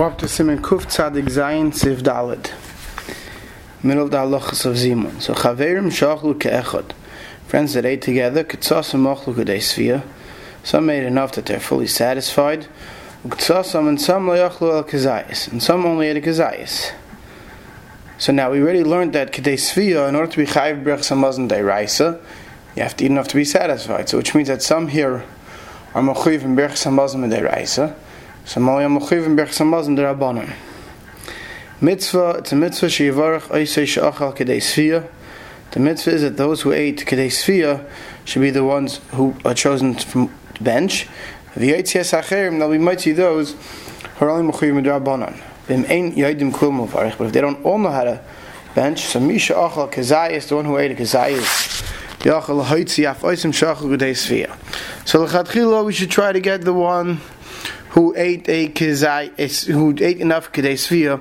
We're up to Siman Kuf Tzadik Zayin Siv Daled, middle of the halachas of Zimun. So Chaverim Shachlu Ke'echad, friends that ate together. K'tzasam Achlu K'dei Sfia, some ate enough that they're fully satisfied. K'tzasam, and some Lo Yachlu El Kazayis, and some only ate a Kazayis. So now we already learned that K'dei Sfia, in order to be Chayiv Brachas Hamazon D'Oraisa, you have to eat enough to be satisfied. So which means that some here are Mechuyav in Brachas Hamazon D'Oraisa. So mitzvah, it's a mitzvah sheyivarach oisei she'achal kedei sfiyah. The mitzvah is that those who ate kedei sfiyah should be the ones who are chosen from the bench. V'yotzias acherim, they'll be mighty those who are only mechuyav midrabanan. V'im yodim klum muvarich. But if they don't all know how to bench, so mi she'achal kezayis, the one who ate a kezayis, yachal hoitzi af oisem she'achal kedei sfiyah. So l'chadchila, we should try to get the one who ate enough kedei sfiyah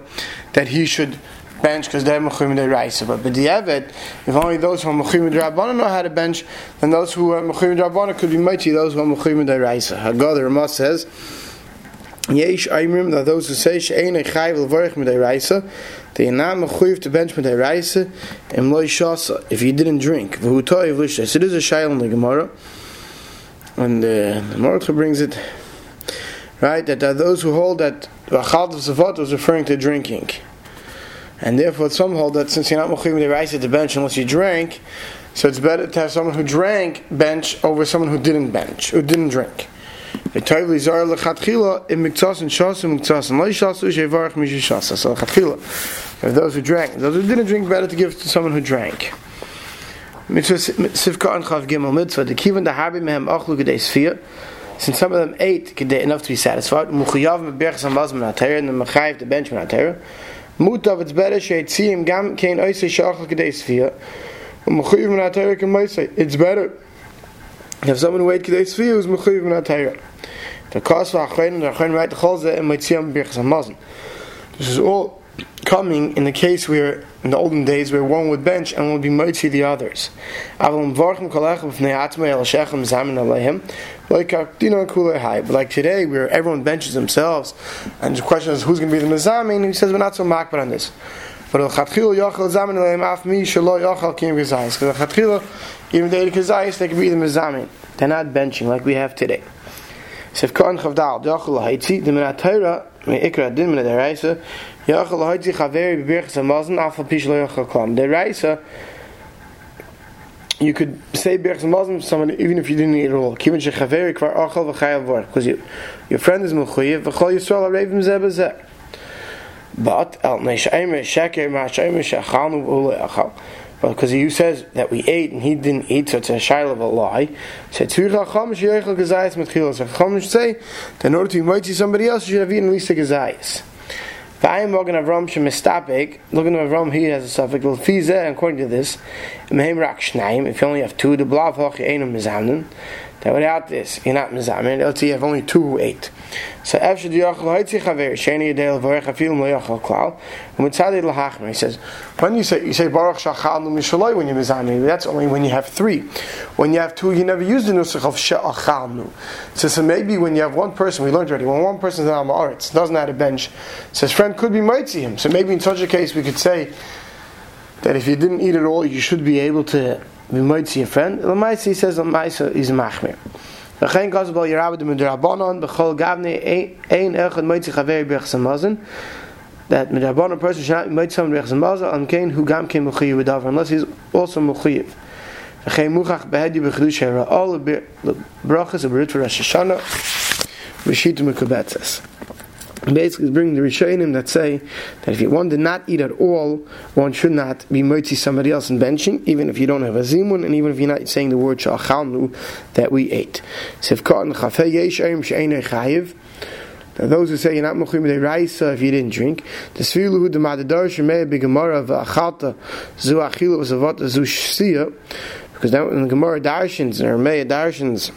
that he should bench, because they're mechuyim d'oraisa. But b'diavad, if only those who are mechuyim d'rabanan know how to bench, then those who are mechuyim d'rabanan could be mighty those who are mechuyim d'oraisa. Haggadah, the Rama says, "Yesh aimrim," that those who say she'ein chayiv l'varich mid'oraisa, they are not mechuyev to bench mid'oraisa. Im lo shasa, if you didn't drink, v'hu toiv l'shes. It is a shayla in the Gemara, and the Gemara brings it. Right, that there are those who hold that v'achal d'savot was referring to drinking, and therefore some hold that since you're not mechuyav d'oraisa at the bench unless you drank, so it's better to have someone who drank bench over someone who didn't drink. So those who drank, those who didn't drink, better to give to someone who drank. Since some of them ate enough to be satisfied, and the bench mutav, it's better she'etziim gam kein oisei she'achal kedei sfiyah, u'mechuyev min ha'torah k'moisei. It's better if someone who ate kedei sfiyah was mechuyev min ha'torah. The cause for achoyin, the achoyin write the cholzeh and mitziam b'berachas hamazon. This is all coming in the case where, in the olden days, where one would bench and would be mitzi the others. But like today, where everyone benches themselves, and the question is who's going to be the mezamin, he says we're not so makbar on this. But even they can be the mezamin. They're not benching like we have today. You could say berachas hamazon to someone even if you didn't eat at all, because your friend is mechuyev. But because he says that we ate and he didn't eat, so it's a shayla of a lie. So Chacham should say that in order to be mighty somebody else, you should have eaten at least a gazayis. Looking at Avram, he has a suffix. And according to this, if you only have two, that without this, you're not mezamin. Else you have only two who ate. So he says, when you say baruch shachanu mishaloi when you're mezamin, that's only when you have three. When you have two, you never use the nusach of she'achalnu. So maybe when you have one person, we learned already, when one person is on the arts, doesn't have a bench, so his friend could be mighty him. So maybe in such a case we could say that if you didn't eat at all, you should be able to we might see a friend. L'maisa, he says, l'maisa is machmir. L'chein gazbal yirabed midrabanan b'chol gavne ein echad mitzi chaveri berachas hamazon. That midrabanan person should not mitzi someone berachas hamazon amkein who gam kein mechuyev udavar, unless he's also mechuyev. L'chein muchach behedi b'chedush hera all the brachas of berut for Rosh Hashanah v'shitu mekubetzes. Basically, it's bringing the rishonim that say that if one did not eat at all, one should not be mitzi somebody else in benching, even if you don't have a zimun, and even if you're not saying the word sha'achalnu that we ate. Now, those who say you're not mechuyav d'oraisa if you didn't drink, because that in the Gemara darshins and Rama darshins,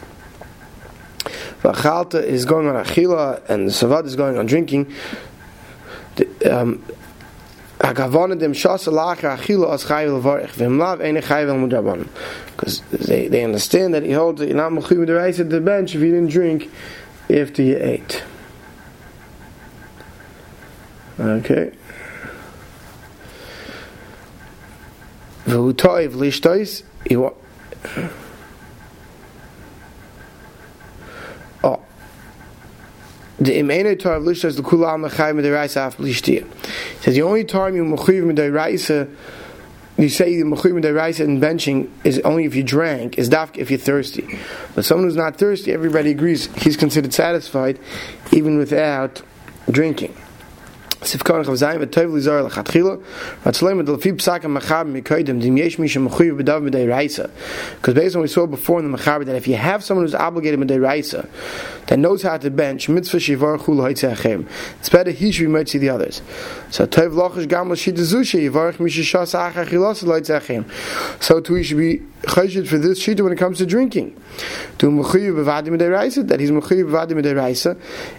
V'achalta is going on achila, and the savad is going on drinking. Because they understand that he holds that you're not mechuyav d'oraisa at the bench if you didn't drink after you ate. Okay. He says the only time you say the mechuyev midaraisa and benching is only if you drank, is dafk if you're thirsty. But someone who's not thirsty, everybody agrees he's considered satisfied even without drinking. Because based on what we saw before in the Mechaber, that if you have someone who's obligated midaraisa that knows how to bench, it's better he should mercy the others. So too he should be cheshit for this shita when it comes to drinking. That he's mechuyev b'vadim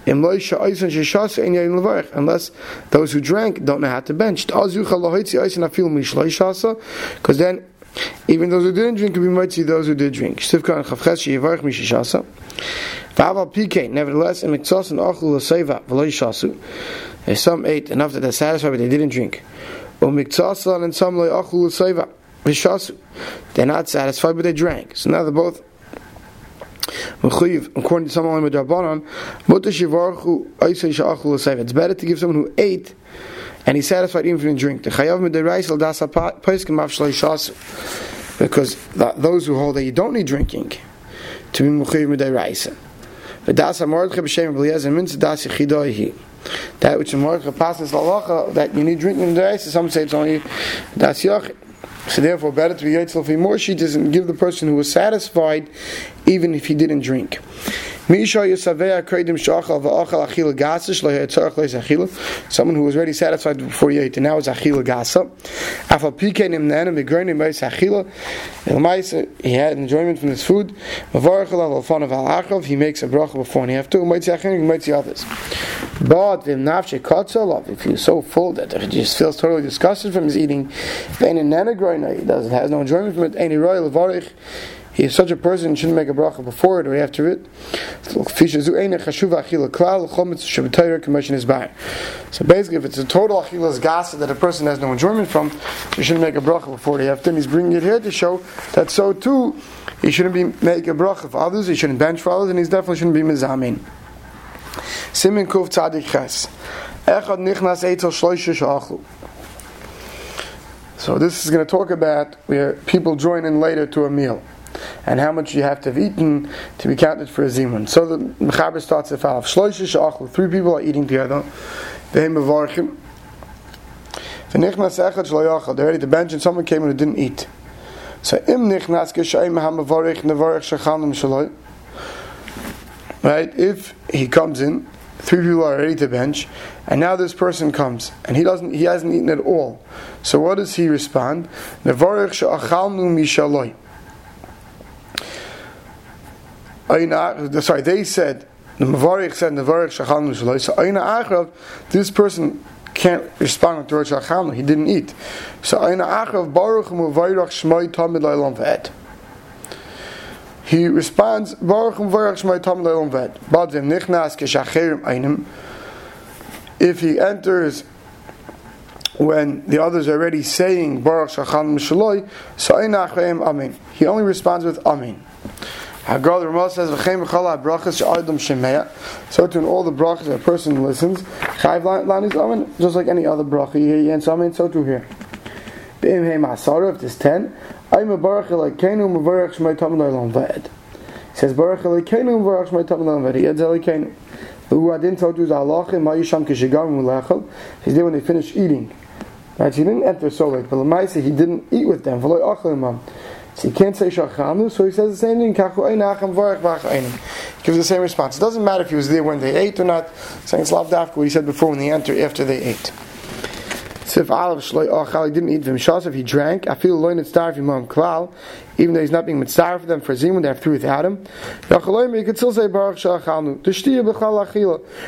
midaraisa, unless those who drank don't know how to bench. Because then, even those who didn't drink could be mitzi those who did drink. Nevertheless, if some ate enough that they're satisfied, but they didn't drink. And some they're not satisfied, but they drank. So now they're both according to some of the Rabbanan, it's better to give someone who ate and he's satisfied even if he didn't drink. Because those who hold that you don't need drinking to be mechuyev midaraisa. That which in Mordechai passes halacha that you need drinking midaraisa, some say it's only das yochid. So therefore, better to be yotzil fi more shitas and give the person who was satisfied, even if he didn't drink. Someone who was already satisfied before he ate, and now is achila gasa. He had enjoyment from his food. He makes a bracha before and after. But if he's so full that he just feels totally disgusted from his eating, he has no enjoyment from it. He is such a person, shouldn't make a bracha before it or after it. So basically, if it's a total achilas gasa that a person has no enjoyment from, you shouldn't make a bracha before it or after. And he's bringing it here to show that so too, he shouldn't be make a bracha for others, he shouldn't bench for others, and he definitely shouldn't be mizamin. Simin kuf tzadik ches. Echad nichnas eitzel shloishish achlu. So this is going to talk about where people join in later to a meal, and how much you have to have eaten to be counted for a zimun. So the Mechaber starts the file of shloisha she'achlu. 3 people are eating together. They're ready to bench, and someone came and didn't eat. So im nichnas k'she'im ha'mevarich nevarich she'chanim shaloi. Right? If he comes in, 3 people are ready to bench, and now this person comes and he hasn't eaten at all. So what does he respond? Nevarich she'achalnu mishaloi. They said, the Mavarich said, so this person can't respond to Shachalnu, he didn't eat. So he responds, if he enters when the others are already saying Baruch Shachalnu Shaloi, so Amen. He only responds with Amen. So to in all the brachas a person listens, just like any other bracha, so too here. If there's 10, he says he's there when they finish eating. Right, so he didn't enter so late, but he didn't eat with them. So he can't say Shachamnu, so he says the same thing. He gives the same response. It doesn't matter if he was there when they ate or not. Saying Slav Dafka, what he said before when they entered, after they ate. So if he didn't eat them, if he drank, I feel loy mitzdarf imam klal, even though he's not being mitzdarf for them for zimun, they have 3 without him. You could still say Baruch Shachamnu.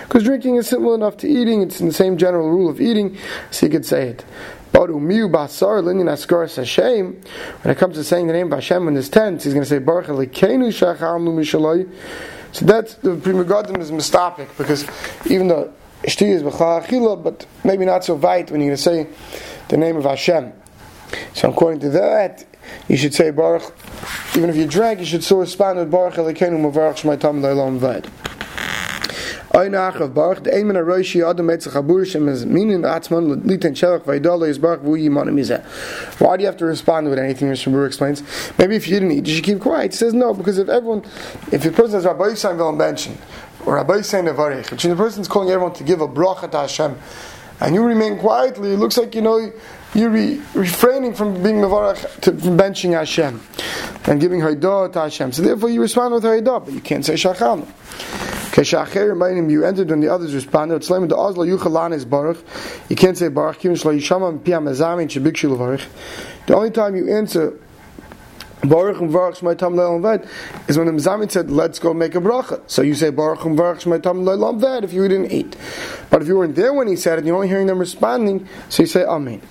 Because drinking is similar enough to eating, it's in the same general rule of eating, so you could say it. When it comes to saying the name of Hashem in this tense, he's going to say Baruch Elokeinu Shachalnu Mishaloi. So that's the prima godim is mistopic, because even though Ishti is b'chal achila, but maybe not so vite when you're going to say the name of Hashem. So according to that, you should say Baruch. Even if you drank, you should still respond with Baruch Elokeinu Mevarach Shmai Tam Leilam Vayed. Why do you have to respond with anything? Mr. Berurah explains. Maybe if you didn't eat, you should keep quiet. He says no, because if the person has Rabbi Yisrael will mention or Rabbi Yisrael Nevarich, which the person is calling everyone to give a bracha to Hashem, and you remain quietly, it looks like you're refraining from being mevarach, from benching Hashem and giving haidah to Hashem. So therefore, you respond with haidah, but you can't say shachanu. You entered when the others responded. You can't say baruch. The only time you answer baruch u'varach shmai tam leilam ved is when the mezamin said, "Let's go make a bracha." So you say baruch u'varach shmai tam leilam ved if you didn't eat. But if you weren't there when he said it, and you're only hearing them responding, so you say amen.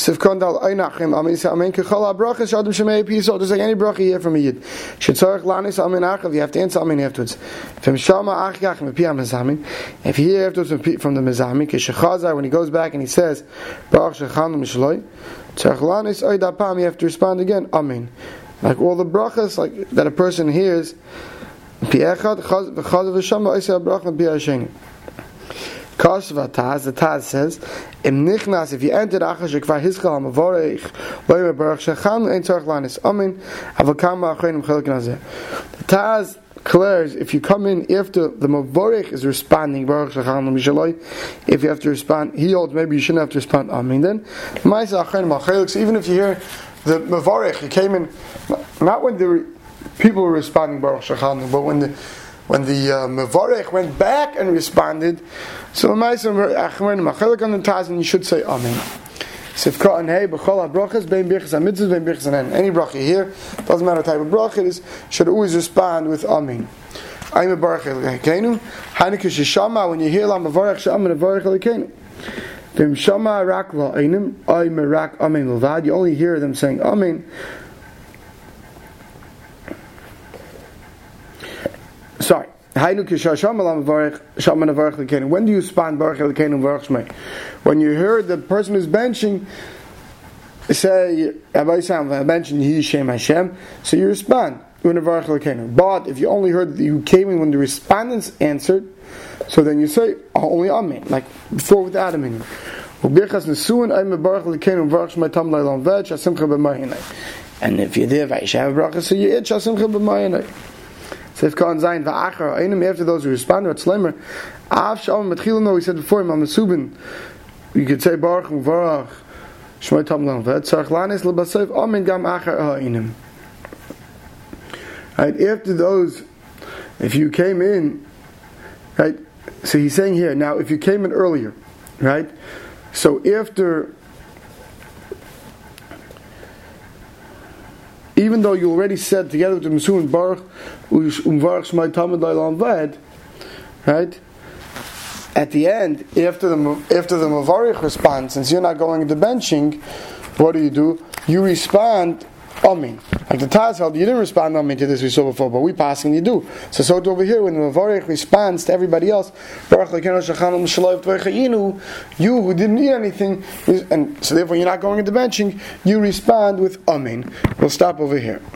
Just like any bracha here from a yid, you have to answer amen afterwards. If he hears afterwards from the mezamin, when he goes back and he says, you have to respond again, amen. Like all the brachas like that a person hears, the Taz says, if you entered, the Taz declares, if you come in after the Mavorech is responding, if you have to respond, he holds maybe you shouldn't have to respond, amen. Then, even if you hear the Mavorech, he came in, not when the people were responding, but when the Mevorech went back and responded, so you should say amen. Any bracha here, doesn't matter what type of bracha it is, should always respond with amen. When you hear la Mevorech she'amar Mevorech Elokeinu, you only hear them saying amen. Sorry. When do you respond? When you hear the person who's benching, say, Rabbi Yisrael mentioned He Shem Hashem, so you respond. But if you only heard that you came in when the respondents answered, so then you say, only amen, like before with Adam in it. And if you're there, so you eat Shasimcha b'mayinai. After those who responded, we said before him, you could say Baruch Uvarach Shmai Tam Leilam Amen Gam Achar. Right after those, if you came in, right. So he's saying here now, if you came in earlier, right. So after, even though you already said together with the Mesuin Baruch Uvarach Shmai Tam Leilam Ved, right? At the end, after the Mavarich responds, since you're not going to benching, what do? You respond amen. Like the Taz held, you didn't respond amen to this we saw before, but we passing you do. So over here, when the Mavarich responds to everybody else, Baruch Lekeno Shachanum Shaloyv Tveichayinu, you who didn't eat anything, and so therefore you're not going into benching, you respond with amen. We'll stop over here.